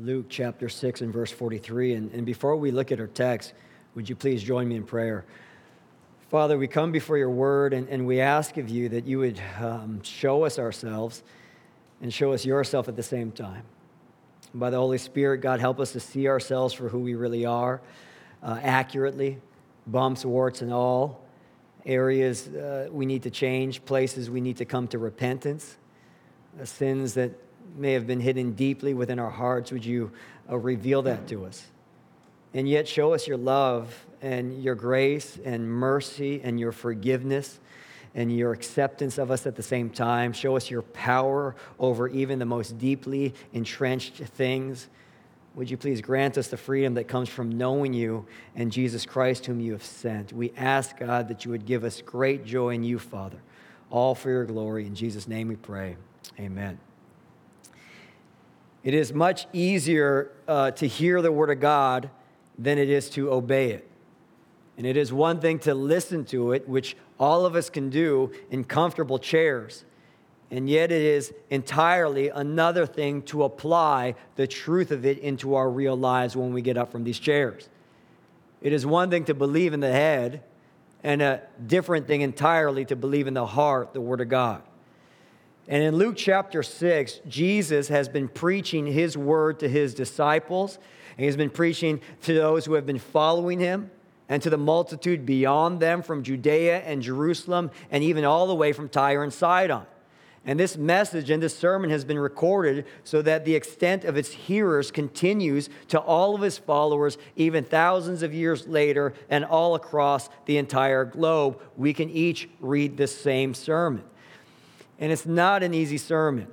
Luke chapter 6 and verse 43. And before we look at our text, would you please join me in prayer? Father, we come before your word and we ask of you that you would show us ourselves and show us yourself at the same time. By the Holy Spirit, God, help us to see ourselves for who we really are accurately, bumps, warts, and all, areas we need to change, places we need to come to repentance, sins that may have been hidden deeply within our hearts. Would you reveal that to us? And yet show us your love and your grace and mercy and your forgiveness and your acceptance of us at the same time. Show us your power over even the most deeply entrenched things. Would you please grant us the freedom that comes from knowing you and Jesus Christ whom you have sent. We ask, God, that you would give us great joy in you, Father, all for your glory. In Jesus' name we pray. Amen. It is much easier to hear the word of God than it is to obey it. And it is one thing to listen to it, which all of us can do in comfortable chairs. And yet it is entirely another thing to apply the truth of it into our real lives when we get up from these chairs. It is one thing to believe in the head and a different thing entirely to believe in the heart, the word of God. And in Luke chapter 6, Jesus has been preaching his word to his disciples, and he's been preaching to those who have been following him and to the multitude beyond them from Judea and Jerusalem and even all the way from Tyre and Sidon. And this message and this sermon has been recorded so that the extent of its hearers continues to all of his followers, even thousands of years later, and all across the entire globe. We can each read this same sermon. And it's not an easy sermon.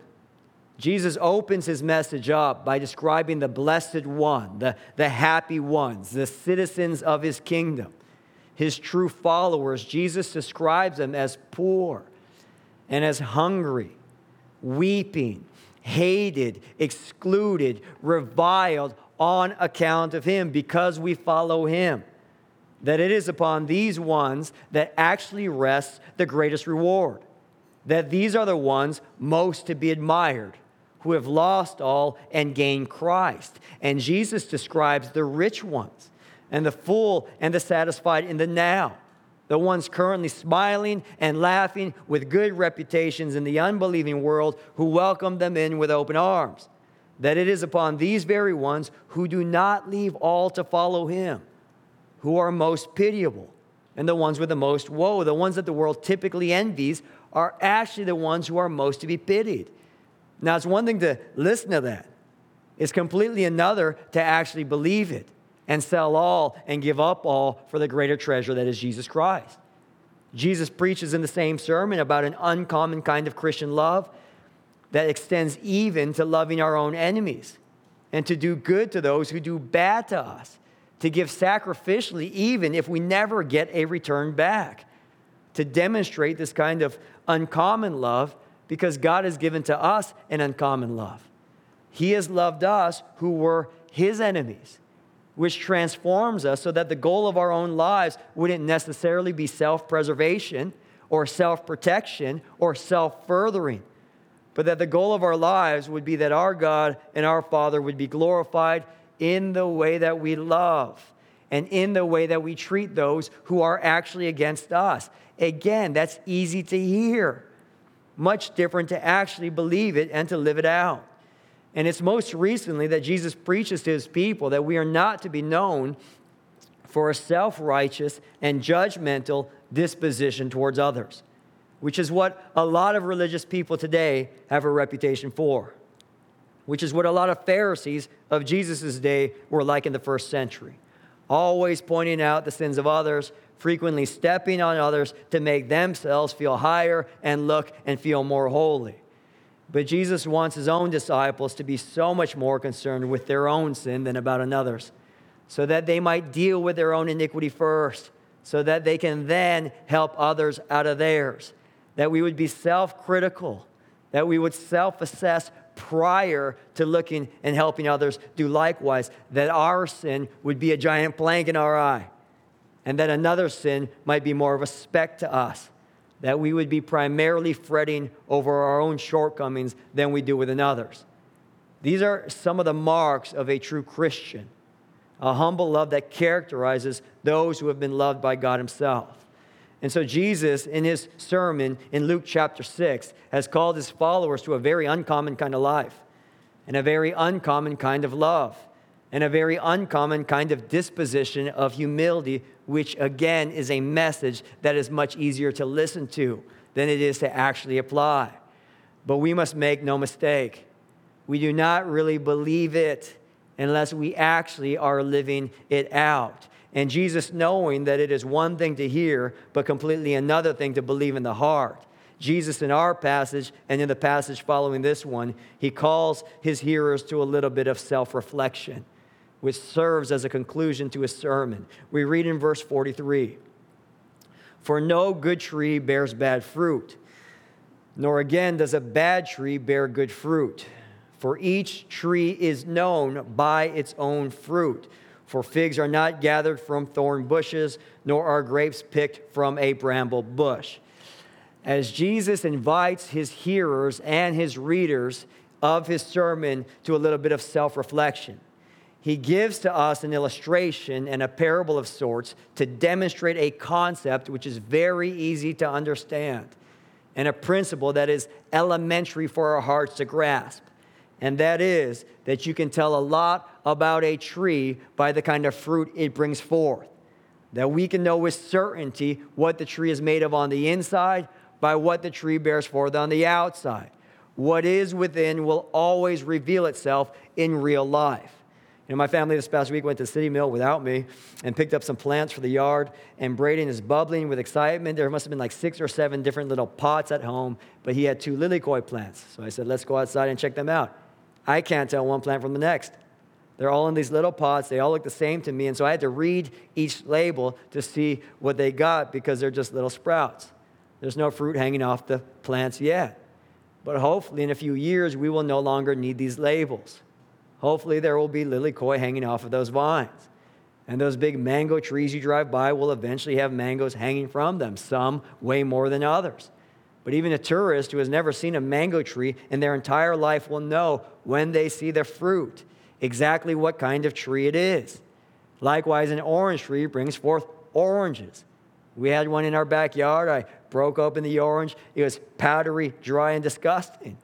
Jesus opens his message up by describing the blessed one, the happy ones, the citizens of his kingdom, his true followers. Jesus describes them as poor and as hungry, weeping, hated, excluded, reviled on account of him because we follow him. That it is upon these ones that actually rests the greatest reward. That these are the ones most to be admired, who have lost all and gained Christ. And Jesus describes the rich ones and the full and the satisfied in the now, the ones currently smiling and laughing with good reputations in the unbelieving world who welcome them in with open arms. That it is upon these very ones who do not leave all to follow him, who are most pitiable, and the ones with the most woe, the ones that the world typically envies, are actually the ones who are most to be pitied. Now, it's one thing to listen to that. It's completely another to actually believe it and sell all and give up all for the greater treasure that is Jesus Christ. Jesus preaches in the same sermon about an uncommon kind of Christian love that extends even to loving our own enemies and to do good to those who do bad to us, to give sacrificially even if we never get a return back, to demonstrate this kind of uncommon love because God has given to us an uncommon love. He has loved us who were his enemies, which transforms us so that the goal of our own lives wouldn't necessarily be self-preservation or self-protection or self-furthering, but that the goal of our lives would be that our God and our Father would be glorified in the way that we love and in the way that we treat those who are actually against us. Again, that's easy to hear. Much different to actually believe it and to live it out. And it's most recently that Jesus preaches to his people that we are not to be known for a self-righteous and judgmental disposition towards others, which is what a lot of religious people today have a reputation for, which is what a lot of Pharisees of Jesus' day were like in the first century, always pointing out the sins of others, frequently stepping on others to make themselves feel higher and look and feel more holy. But Jesus wants his own disciples to be so much more concerned with their own sin than about another's, so that they might deal with their own iniquity first, so that they can then help others out of theirs, that we would be self-critical, that we would self-assess prior to looking and helping others do likewise, that our sin would be a giant plank in our eye, and that another sin might be more of a speck to us, that we would be primarily fretting over our own shortcomings than we do with another's, These are some of the marks of a true Christian, a humble love that characterizes those who have been loved by God himself. And so Jesus, in his sermon in Luke chapter 6, has called his followers to a very uncommon kind of life, and a very uncommon kind of love, and a very uncommon kind of disposition of humility, which again is a message that is much easier to listen to than it is to actually apply. But we must make no mistake. We do not really believe it unless we actually are living it out. And Jesus, knowing that it is one thing to hear, but completely another thing to believe in the heart. Jesus, in our passage and in the passage following this one, he calls his hearers to a little bit of self-reflection, which serves as a conclusion to his sermon. We read in verse 43, "For no good tree bears bad fruit, nor again does a bad tree bear good fruit. For each tree is known by its own fruit. For figs are not gathered from thorn bushes, nor are grapes picked from a bramble bush." As Jesus invites his hearers and his readers of his sermon to a little bit of self-reflection, he gives to us an illustration and a parable of sorts to demonstrate a concept which is very easy to understand, and a principle that is elementary for our hearts to grasp. And that is that you can tell a lot about a tree by the kind of fruit it brings forth. That we can know with certainty what the tree is made of on the inside by what the tree bears forth on the outside. What is within will always reveal itself in real life. You know, my family this past week went to City Mill without me and picked up some plants for the yard, and Braden is bubbling with excitement. There must have been like 6 or 7 different little pots at home, but he had 2 lily koi plants. So I said, let's go outside and check them out. I can't tell one plant from the next. They're all in these little pots. They all look the same to me. And so I had to read each label to see what they got, because they're just little sprouts. There's no fruit hanging off the plants yet. But hopefully in a few years, we will no longer need these labels. Hopefully there will be lily koi hanging off of those vines. And those big mango trees you drive by will eventually have mangoes hanging from them, some way more than others. But even a tourist who has never seen a mango tree in their entire life will know, when they see the fruit, exactly what kind of tree it is. Likewise, an orange tree brings forth oranges. We had one in our backyard. I broke open the orange. It was powdery, dry, and disgusting.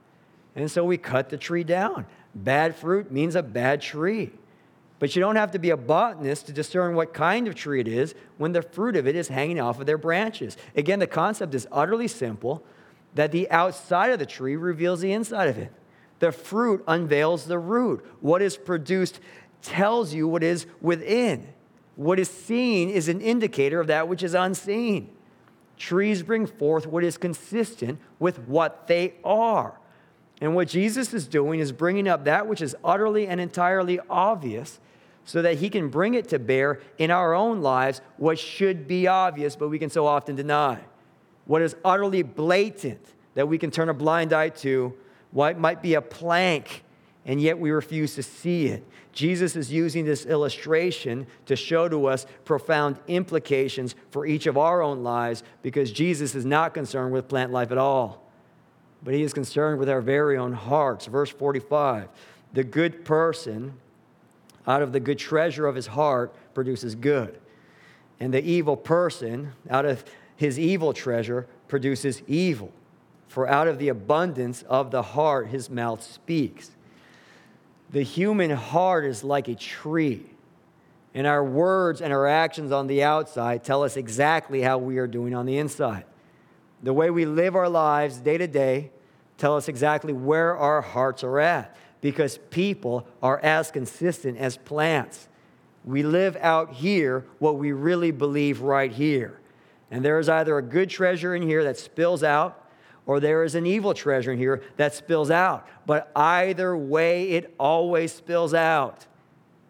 And so we cut the tree down. Bad fruit means a bad tree. But you don't have to be a botanist to discern what kind of tree it is when the fruit of it is hanging off of their branches. Again, the concept is utterly simple, that the outside of the tree reveals the inside of it. The fruit unveils the root. What is produced tells you what is within. What is seen is an indicator of that which is unseen. Trees bring forth what is consistent with what they are. And what Jesus is doing is bringing up that which is utterly and entirely obvious, so that he can bring it to bear in our own lives what should be obvious, but we can so often deny. What is utterly blatant that we can turn a blind eye to, what might be a plank, and yet we refuse to see it. Jesus is using this illustration to show to us profound implications for each of our own lives, because Jesus is not concerned with plant life at all, but he is concerned with our very own hearts. Verse 45, "The good person out of the good treasure of his heart produces good, and the evil person out of his evil treasure produces evil. For out of the abundance of the heart his mouth speaks." The human heart is like a tree, and our words and our actions on the outside tell us exactly how we are doing on the inside. The way we live our lives day to day tell us exactly where our hearts are at, because people are as consistent as plants. We live out here what we really believe right here. And there is either a good treasure in here that spills out, or there is an evil treasure in here that spills out. But either way, it always spills out.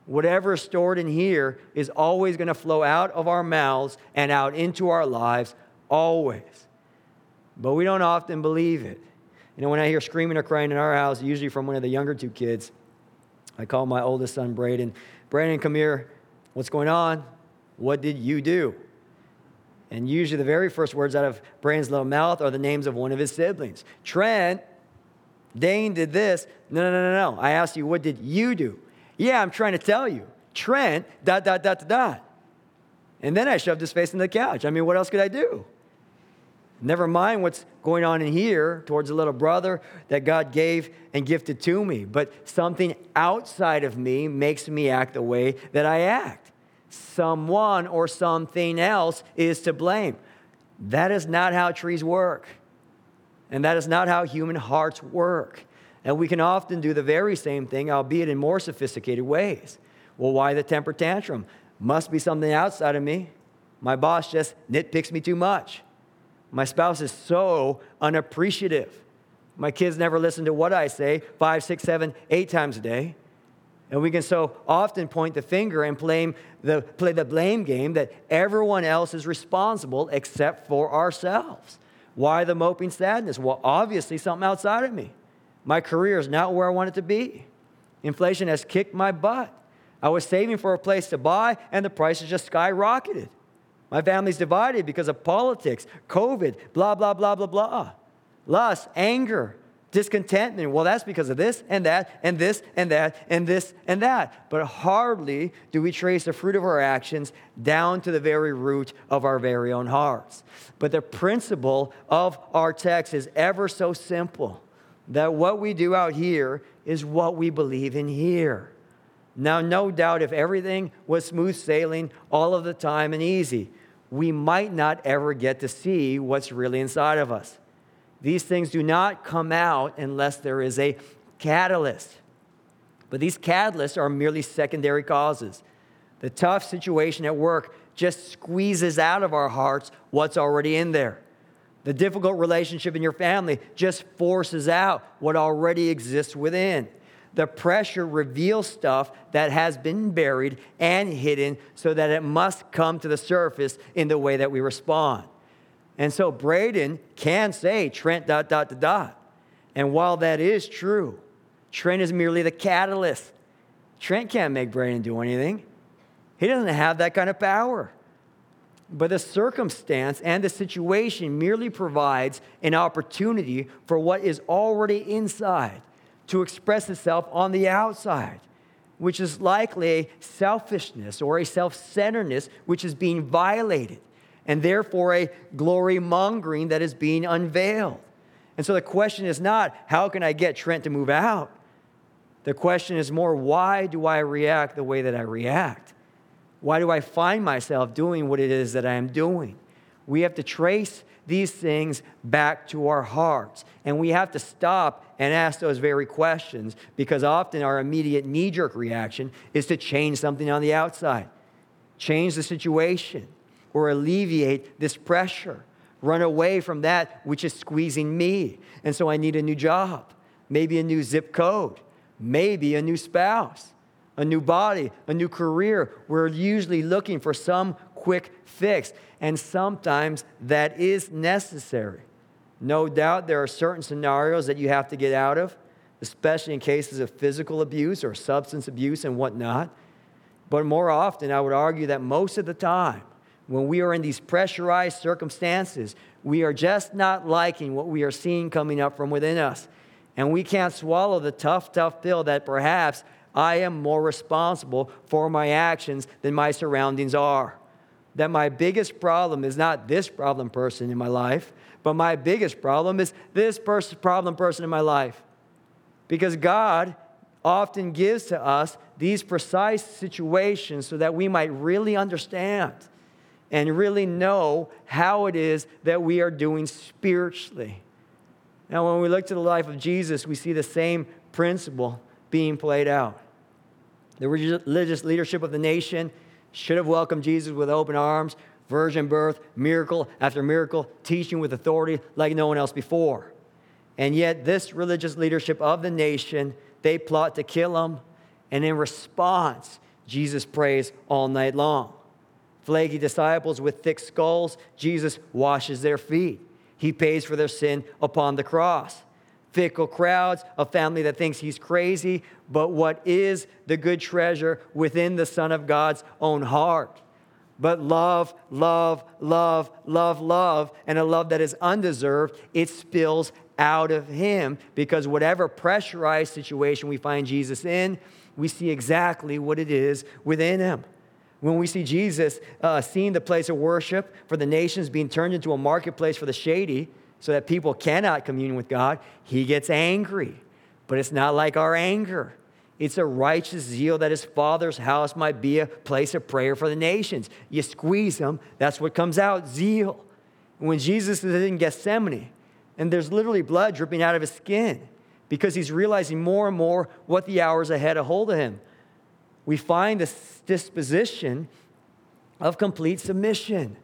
Whatever is stored in here is always going to flow out of our mouths and out into our lives, always. But we don't often believe it. You know, when I hear screaming or crying in our house, usually from one of the younger 2 kids, I call my oldest son, Braden. "Braden, come here. What's going on? What did you do?" And usually the very first words out of Braden's little mouth are the names of one of his siblings. "Trent, Dane did this. No. I asked you, what did you do? Yeah, I'm trying to tell you. Trent, .. And then I shoved his face in the couch. I mean, what else could I do? Never mind what's going on in here towards a little brother that God gave and gifted to me. But something outside of me makes me act the way that I act. Someone or something else is to blame. That is not how trees work. And that is not how human hearts work. And we can often do the very same thing, albeit in more sophisticated ways. Well, why the temper tantrum? Must be something outside of me. My boss just nitpicks me too much. My spouse is so unappreciative. My kids never listen to what I say 5, 6, 7, 8 times a day. And we can so often point the finger and play the blame game that everyone else is responsible except for ourselves. Why the moping sadness? Well, obviously something outside of me. My career is not where I want it to be. Inflation has kicked my butt. I was saving for a place to buy, and the price has just skyrocketed. My family's divided because of politics, COVID, blah, blah, blah, blah, blah. Lust, anger, discontentment. Well, that's because of this and that and this and that and this and that. But hardly do we trace the fruit of our actions down to the very root of our very own hearts. But the principle of our text is ever so simple, that what we do out here is what we believe in here. Now, no doubt if everything was smooth sailing all of the time and easy, we might not ever get to see what's really inside of us. These things do not come out unless there is a catalyst. But these catalysts are merely secondary causes. The tough situation at work just squeezes out of our hearts what's already in there. The difficult relationship in your family just forces out what already exists within. The pressure reveals stuff that has been buried and hidden so that it must come to the surface in the way that we respond. And so Braden can say Trent ... And while that is true, Trent is merely the catalyst. Trent can't make Braden do anything. He doesn't have that kind of power. But the circumstance and the situation merely provides an opportunity for what is already inside to express itself on the outside, which is likely a selfishness or a self-centeredness which is being violated, and therefore a glory-mongering that is being unveiled. And so the question is not, how can I get Trent to move out? The question is more, why do I react the way that I react? Why do I find myself doing what it is that I am doing? We have to trace these things back to our hearts. And we have to stop and ask those very questions, because often our immediate knee-jerk reaction is to change something on the outside, change the situation, or alleviate this pressure, run away from that which is squeezing me. And so I need a new job, maybe a new zip code, maybe a new spouse, a new body, a new career. We're usually looking for some quick fix, and sometimes that is necessary. No doubt there are certain scenarios that you have to get out of, especially in cases of physical abuse or substance abuse and whatnot. But more often, I would argue that most of the time, when we are in these pressurized circumstances, we are just not liking what we are seeing coming up from within us. And we can't swallow the tough pill that perhaps I am more responsible for my actions than my surroundings are. That my biggest problem is not this problem person in my life, but my biggest problem is this problem person in my life. Because God often gives to us these precise situations so that we might really understand and really know how it is that we are doing spiritually. Now, when we look to the life of Jesus, we see the same principle being played out. The religious leadership of the nation should have welcomed Jesus with open arms, virgin birth, miracle after miracle, teaching with authority like no one else before. And yet this religious leadership of the nation, they plot to kill him. And in response, Jesus prays all night long. Flaky disciples with thick skulls, Jesus washes their feet. He pays for their sin upon the cross. Fickle crowds, a family that thinks he's crazy, but what is the good treasure within the Son of God's own heart? But love, love, love, love, love, and a love that is undeserved, it spills out of him, because whatever pressurized situation we find Jesus in, we see exactly what it is within him. When we see Jesus seeing the place of worship for the nations being turned into a marketplace for the shady so that people cannot commune with God, he gets angry. But it's not like our anger. It's a righteous zeal that his Father's house might be a place of prayer for the nations. You squeeze them, that's what comes out, zeal. When Jesus is in Gethsemane, and there's literally blood dripping out of his skin because he's realizing more and more what the hours ahead have hold of him, we find this disposition of complete submission.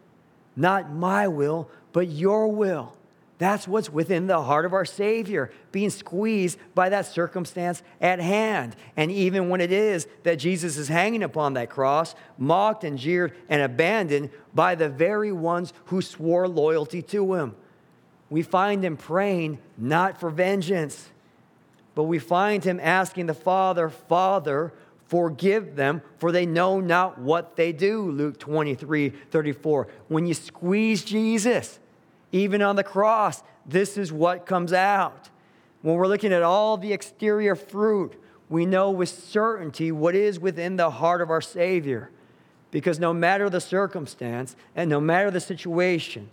Not my will, but your will. That's what's within the heart of our Savior, being squeezed by that circumstance at hand. And even when it is that Jesus is hanging upon that cross, mocked and jeered and abandoned by the very ones who swore loyalty to him, we find him praying not for vengeance, but we find him asking the Father, Father, forgive them, for they know not what they do, Luke 23:34. When you squeeze Jesus, even on the cross, this is what comes out. When we're looking at all the exterior fruit, we know with certainty what is within the heart of our Savior. Because no matter the circumstance and no matter the situation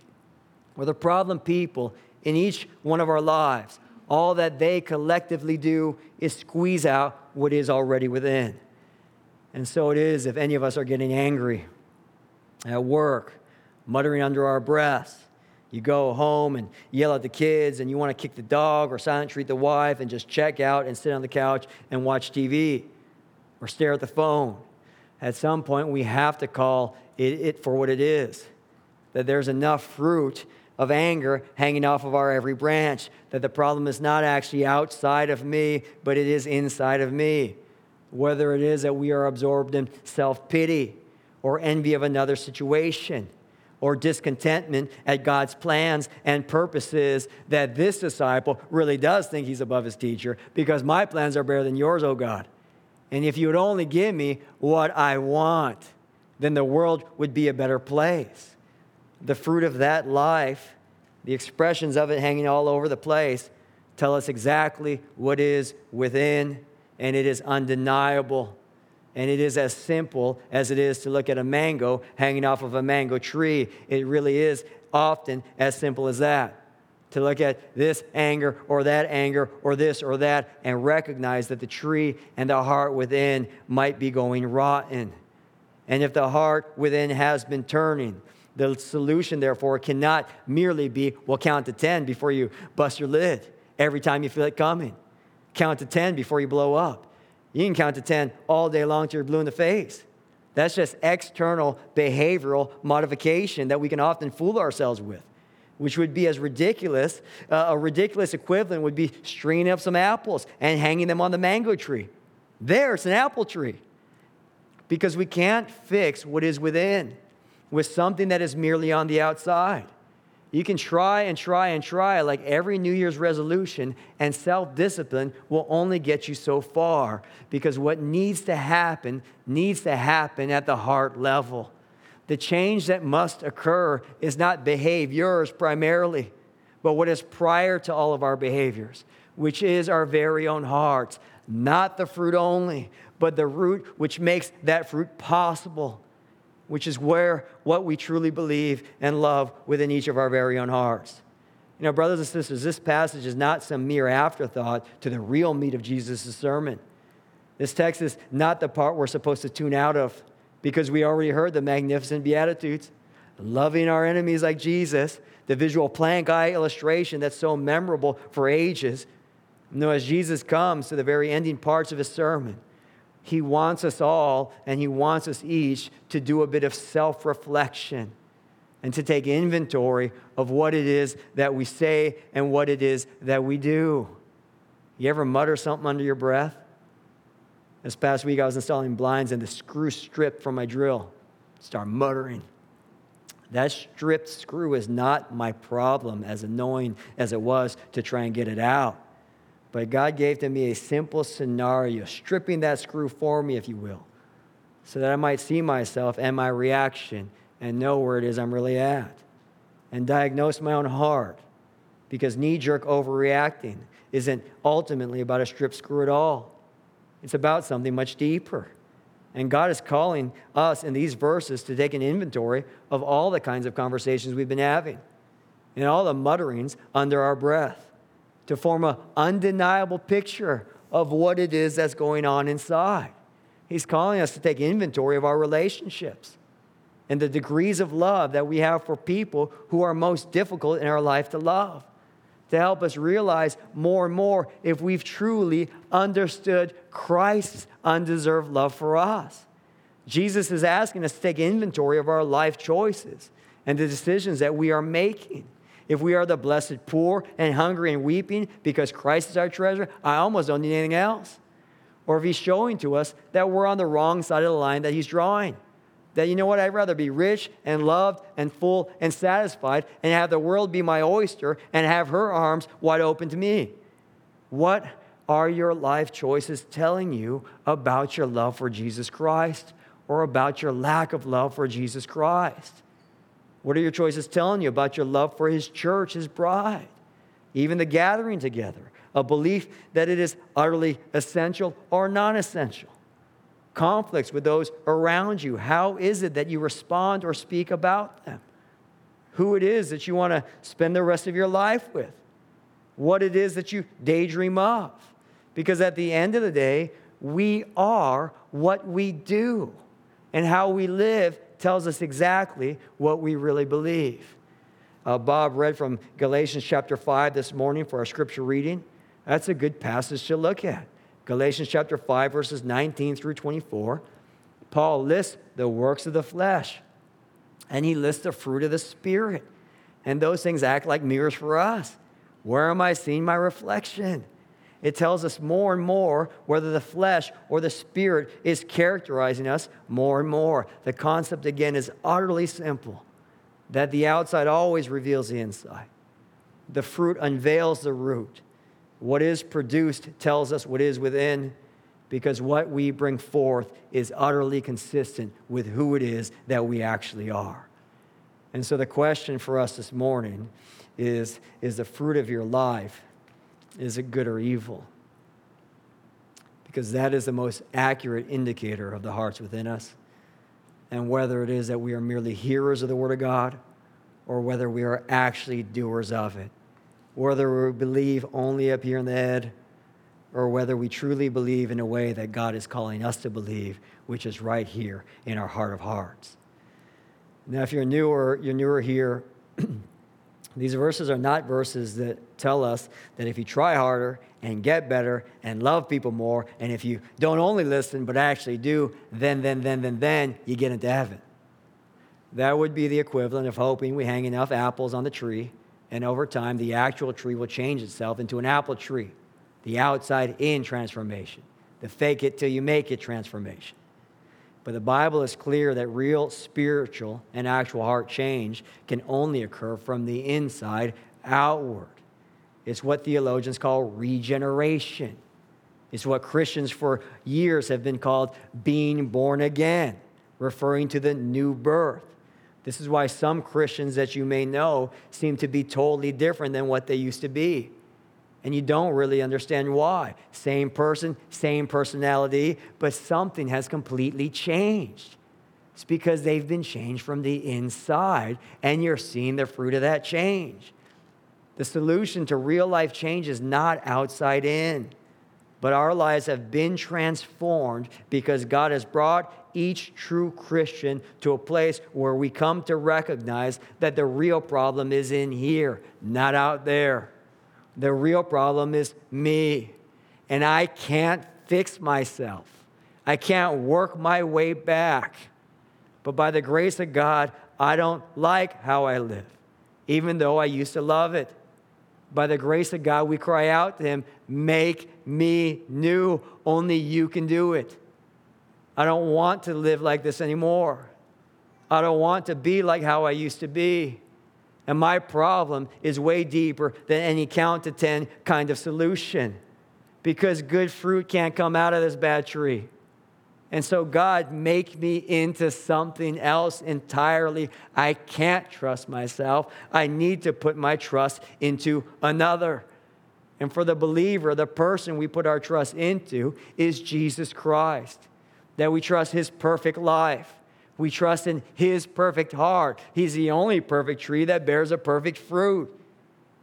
or the problem people in each one of our lives, all that they collectively do is squeeze out what is already within. And so it is if any of us are getting angry at work, muttering under our breaths. You go home and yell at the kids and you want to kick the dog or silent treat the wife and just check out and sit on the couch and watch TV or stare at the phone. At some point, we have to call it for what it is, that there's enough fruit of anger hanging off of our every branch, that the problem is not actually outside of me, but it is inside of me. Whether it is that we are absorbed in self-pity or envy of another situation, or discontentment at God's plans and purposes, that this disciple really does think he's above his teacher, because my plans are better than yours, O God. And if you would only give me what I want, then the world would be a better place. The fruit of that life, the expressions of it hanging all over the place, tell us exactly what is within, and it is undeniable. And it is as simple as it is to look at a mango hanging off of a mango tree. It really is often as simple as that. To look at this anger or this or that and recognize that the tree and the heart within might be going rotten. And if the heart within has been turning, the solution, therefore, cannot merely be, well, count to 10 before you bust your lid every time you feel it coming. Count to 10 before you blow up. You can count to 10 all day long till you're blue in the face. That's just external behavioral modification that we can often fool ourselves with, which would be as ridiculous. A ridiculous equivalent would be stringing up some apples and hanging them on the mango tree. There, it's an apple tree. Because we can't fix what is within with something that is merely on the outside. You can try like every New Year's resolution, and self-discipline will only get you so far, because what needs to happen at the heart level. The change that must occur is not behaviors primarily, but what is prior to all of our behaviors, which is our very own hearts, not the fruit only, but the root which makes that fruit possible, which is where what we truly believe and love within each of our very own hearts. You know, brothers and sisters, this passage is not some mere afterthought to the real meat of Jesus' sermon. This text is not the part we're supposed to tune out of, because we already heard the magnificent Beatitudes, loving our enemies like Jesus, the visual plank eye illustration that's so memorable for ages. You know, as Jesus comes to the very ending parts of his sermon, he wants us all, and he wants us each to do a bit of self-reflection and to take inventory of what it is that we say and what it is that we do. You ever mutter something under your breath? This past week, I was installing blinds, and the screw stripped from my drill. Start muttering. That stripped screw is not my problem, as annoying as it was to try and get it out. But God gave to me a simple scenario, stripping that screw for me, if you will, so that I might see myself and my reaction and know where it is I'm really at, and diagnose my own heart because knee-jerk overreacting isn't ultimately about a strip screw at all. It's about something much deeper. And God is calling us in these verses to take an inventory of all the kinds of conversations we've been having and all the mutterings under our breath to form an undeniable picture of what it is that's going on inside. He's calling us to take inventory of our relationships and the degrees of love that we have for people who are most difficult in our life to love, to help us realize more and more if we've truly understood Christ's undeserved love for us. Jesus is asking us to take inventory of our life choices and the decisions that we are making. If we are the blessed poor and hungry and weeping because Christ is our treasure, I almost don't need anything else. Or if he's showing to us that we're on the wrong side of the line that he's drawing. That, you know what, I'd rather be rich and loved and full and satisfied and have the world be my oyster and have her arms wide open to me. What are your life choices telling you about your love for Jesus Christ or about your lack of love for Jesus Christ? What are your choices telling you about your love for his church, his bride, even the gathering together, a belief that it is utterly essential or non-essential? Conflicts with those around you. How is it that you respond or speak about them? Who it is that you want to spend the rest of your life with? What it is that you daydream of? Because at the end of the day, we are what we do, and how we live tells us exactly what we really believe. Bob read from Galatians chapter 5 this morning for our scripture reading. That's a good passage to look at. Galatians chapter 5, verses 19 through 24. Paul lists the works of the flesh, and he lists the fruit of the Spirit. And those things act like mirrors for us. Where am I seeing my reflection? It tells us more and more whether the flesh or the Spirit is characterizing us more and more. The concept, again, is utterly simple, that the outside always reveals the inside. The fruit unveils the root. What is produced tells us what is within, because what we bring forth is utterly consistent with who it is that we actually are. And so the question for us this morning is the fruit of your life, is it good or evil? Because that is the most accurate indicator of the hearts within us, and whether it is that we are merely hearers of the Word of God or whether we are actually doers of it, whether we believe only up here in the head or whether we truly believe in a way that God is calling us to believe, which is right here in our heart of hearts. Now, if you're newer here, these verses are not verses that tell us that if you try harder and get better and love people more, and if you don't only listen but actually do, then you get into heaven. That would be the equivalent of hoping we hang enough apples on the tree, and over time the actual tree will change itself into an apple tree, the outside-in transformation, the fake-it-till-you-make-it transformation. But the Bible is clear that real spiritual and actual heart change can only occur from the inside outward. It's what theologians call regeneration. It's what Christians for years have been called being born again, referring to the new birth. This is why some Christians that you may know seem to be totally different than what they used to be. And you don't really understand why. Same person, same personality, but something has completely changed. It's because they've been changed from the inside, and you're seeing the fruit of that change. The solution to real life change is not outside in, but our lives have been transformed because God has brought each true Christian to a place where we come to recognize that the real problem is in here, not out there. The real problem is me, and I can't fix myself. I can't work my way back. But by the grace of God, I don't like how I live, even though I used to love it. By the grace of God, we cry out to him, make me new. Only you can do it. I don't want to live like this anymore. I don't want to be like how I used to be. And my problem is way deeper than any count to 10 kind of solution, because good fruit can't come out of this bad tree. And so, God, make me into something else entirely. I can't trust myself. I need to put my trust into another. And for the believer, the person we put our trust into is Jesus Christ. That we trust his perfect life. We trust in his perfect heart. He's the only perfect tree that bears a perfect fruit.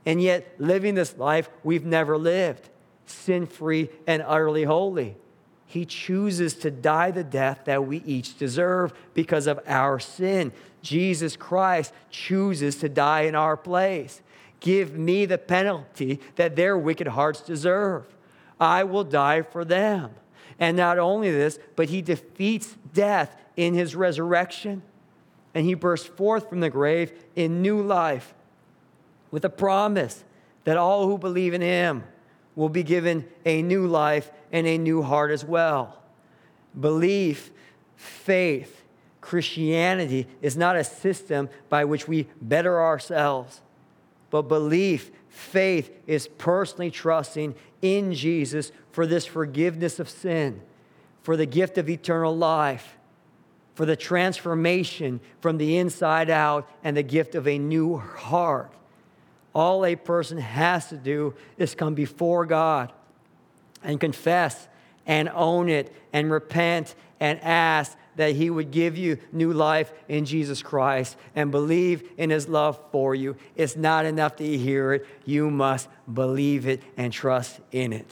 And yet, living this life we've never lived, sin-free and utterly holy. He chooses to die the death that we each deserve because of our sin. Jesus Christ chooses to die in our place. Give me the penalty that their wicked hearts deserve. I will die for them. And not only this, but he defeats death in his resurrection. And he bursts forth from the grave in new life with a promise that all who believe in him will be given a new life and a new heart as well. Belief, faith, Christianity is not a system by which we better ourselves, but belief, faith is personally trusting in Jesus for this forgiveness of sin, for the gift of eternal life, for the transformation from the inside out, and the gift of a new heart. All a person has to do is come before God and confess and own it and repent and ask that he would give you new life in Jesus Christ and believe in his love for you. It's not enough to hear it. You must believe it and trust in it.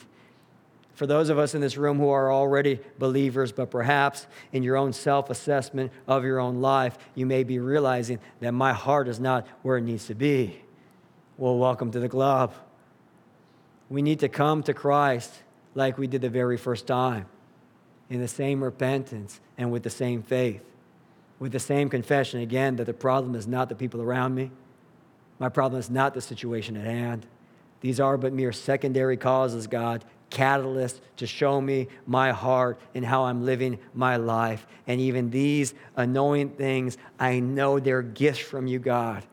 For those of us in this room who are already believers, but perhaps in your own self-assessment of your own life, you may be realizing that my heart is not where it needs to be. Well, welcome to the club. We need to come to Christ like we did the very first time, in the same repentance and with the same faith, with the same confession again that the problem is not the people around me. My problem is not the situation at hand. These are but mere secondary causes, God, catalysts to show me my heart and how I'm living my life. And even these annoying things, I know they're gifts from you, God,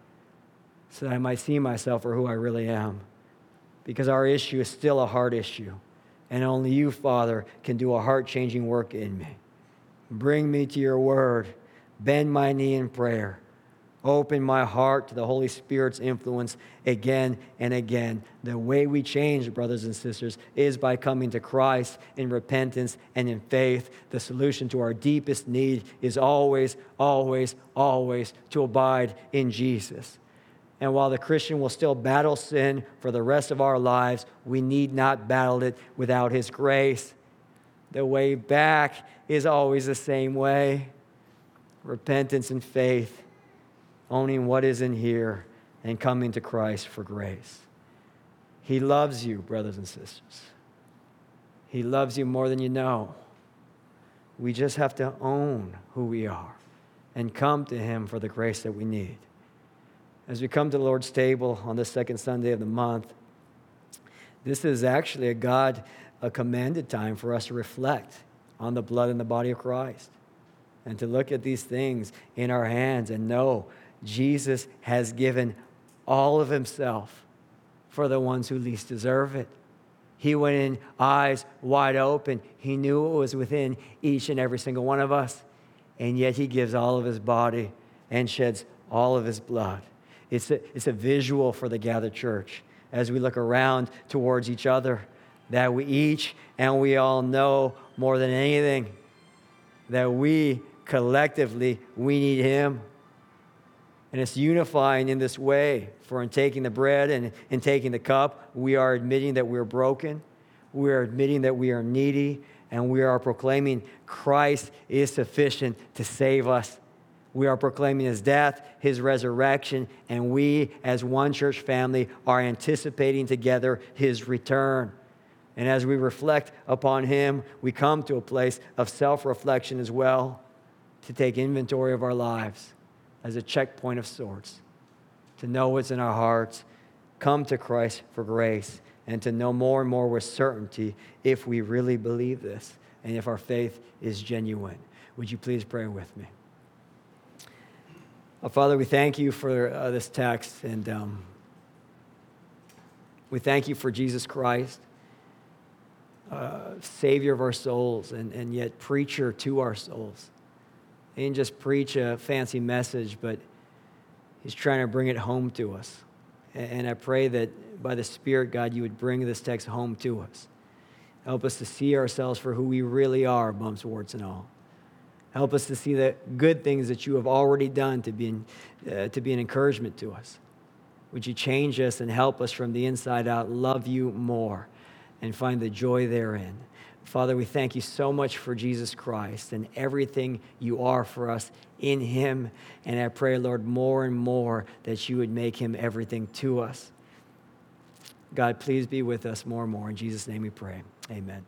so that I might see myself for who I really am. Because our issue is still a heart issue. And only you, Father, can do a heart-changing work in me. Bring me to your word. Bend my knee in prayer. Open my heart to the Holy Spirit's influence again and again. The way we change, brothers and sisters, is by coming to Christ in repentance and in faith. The solution to our deepest need is always, always, always to abide in Jesus. And while the Christian will still battle sin for the rest of our lives, we need not battle it without his grace. The way back is always the same way. Repentance and faith, owning what is in here, and coming to Christ for grace. He loves you, brothers and sisters. He loves you more than you know. We just have to own who we are and come to him for the grace that we need. As we come to the Lord's table on the second Sunday of the month, this is actually a commanded time for us to reflect on the blood and the body of Christ and to look at these things in our hands and know Jesus has given all of himself for the ones who least deserve it. He went in eyes wide open. He knew what was within each and every single one of us, and yet he gives all of his body and sheds all of his blood. It's a visual for the gathered church as we look around towards each other, that we each and we all know more than anything that we collectively, we need him. And it's unifying in this way, for in taking the bread and in taking the cup, we are admitting that we're broken, we are admitting that we are needy, and we are proclaiming Christ is sufficient to save us. We are proclaiming his death, his resurrection, and we, as one church family, are anticipating together his return. And as we reflect upon him, we come to a place of self-reflection as well, to take inventory of our lives as a checkpoint of sorts, to know what's in our hearts, come to Christ for grace, and to know more and more with certainty if we really believe this and if our faith is genuine. Would you please pray with me? Father, we thank you for this text, and we thank you for Jesus Christ. Savior of our souls and yet preacher to our souls. He didn't just preach a fancy message, but he's trying to bring it home to us. And I pray that by the Spirit, God, you would bring this text home to us. Help us to see ourselves for who we really are, bumps, warts, and all. Help us to see the good things that you have already done to be an encouragement to us. Would you change us and help us from the inside out, love you more, and find the joy therein. Father, we thank you so much for Jesus Christ and everything you are for us in him. And I pray, Lord, more and more that you would make him everything to us. God, please be with us more and more. In Jesus' name we pray. Amen.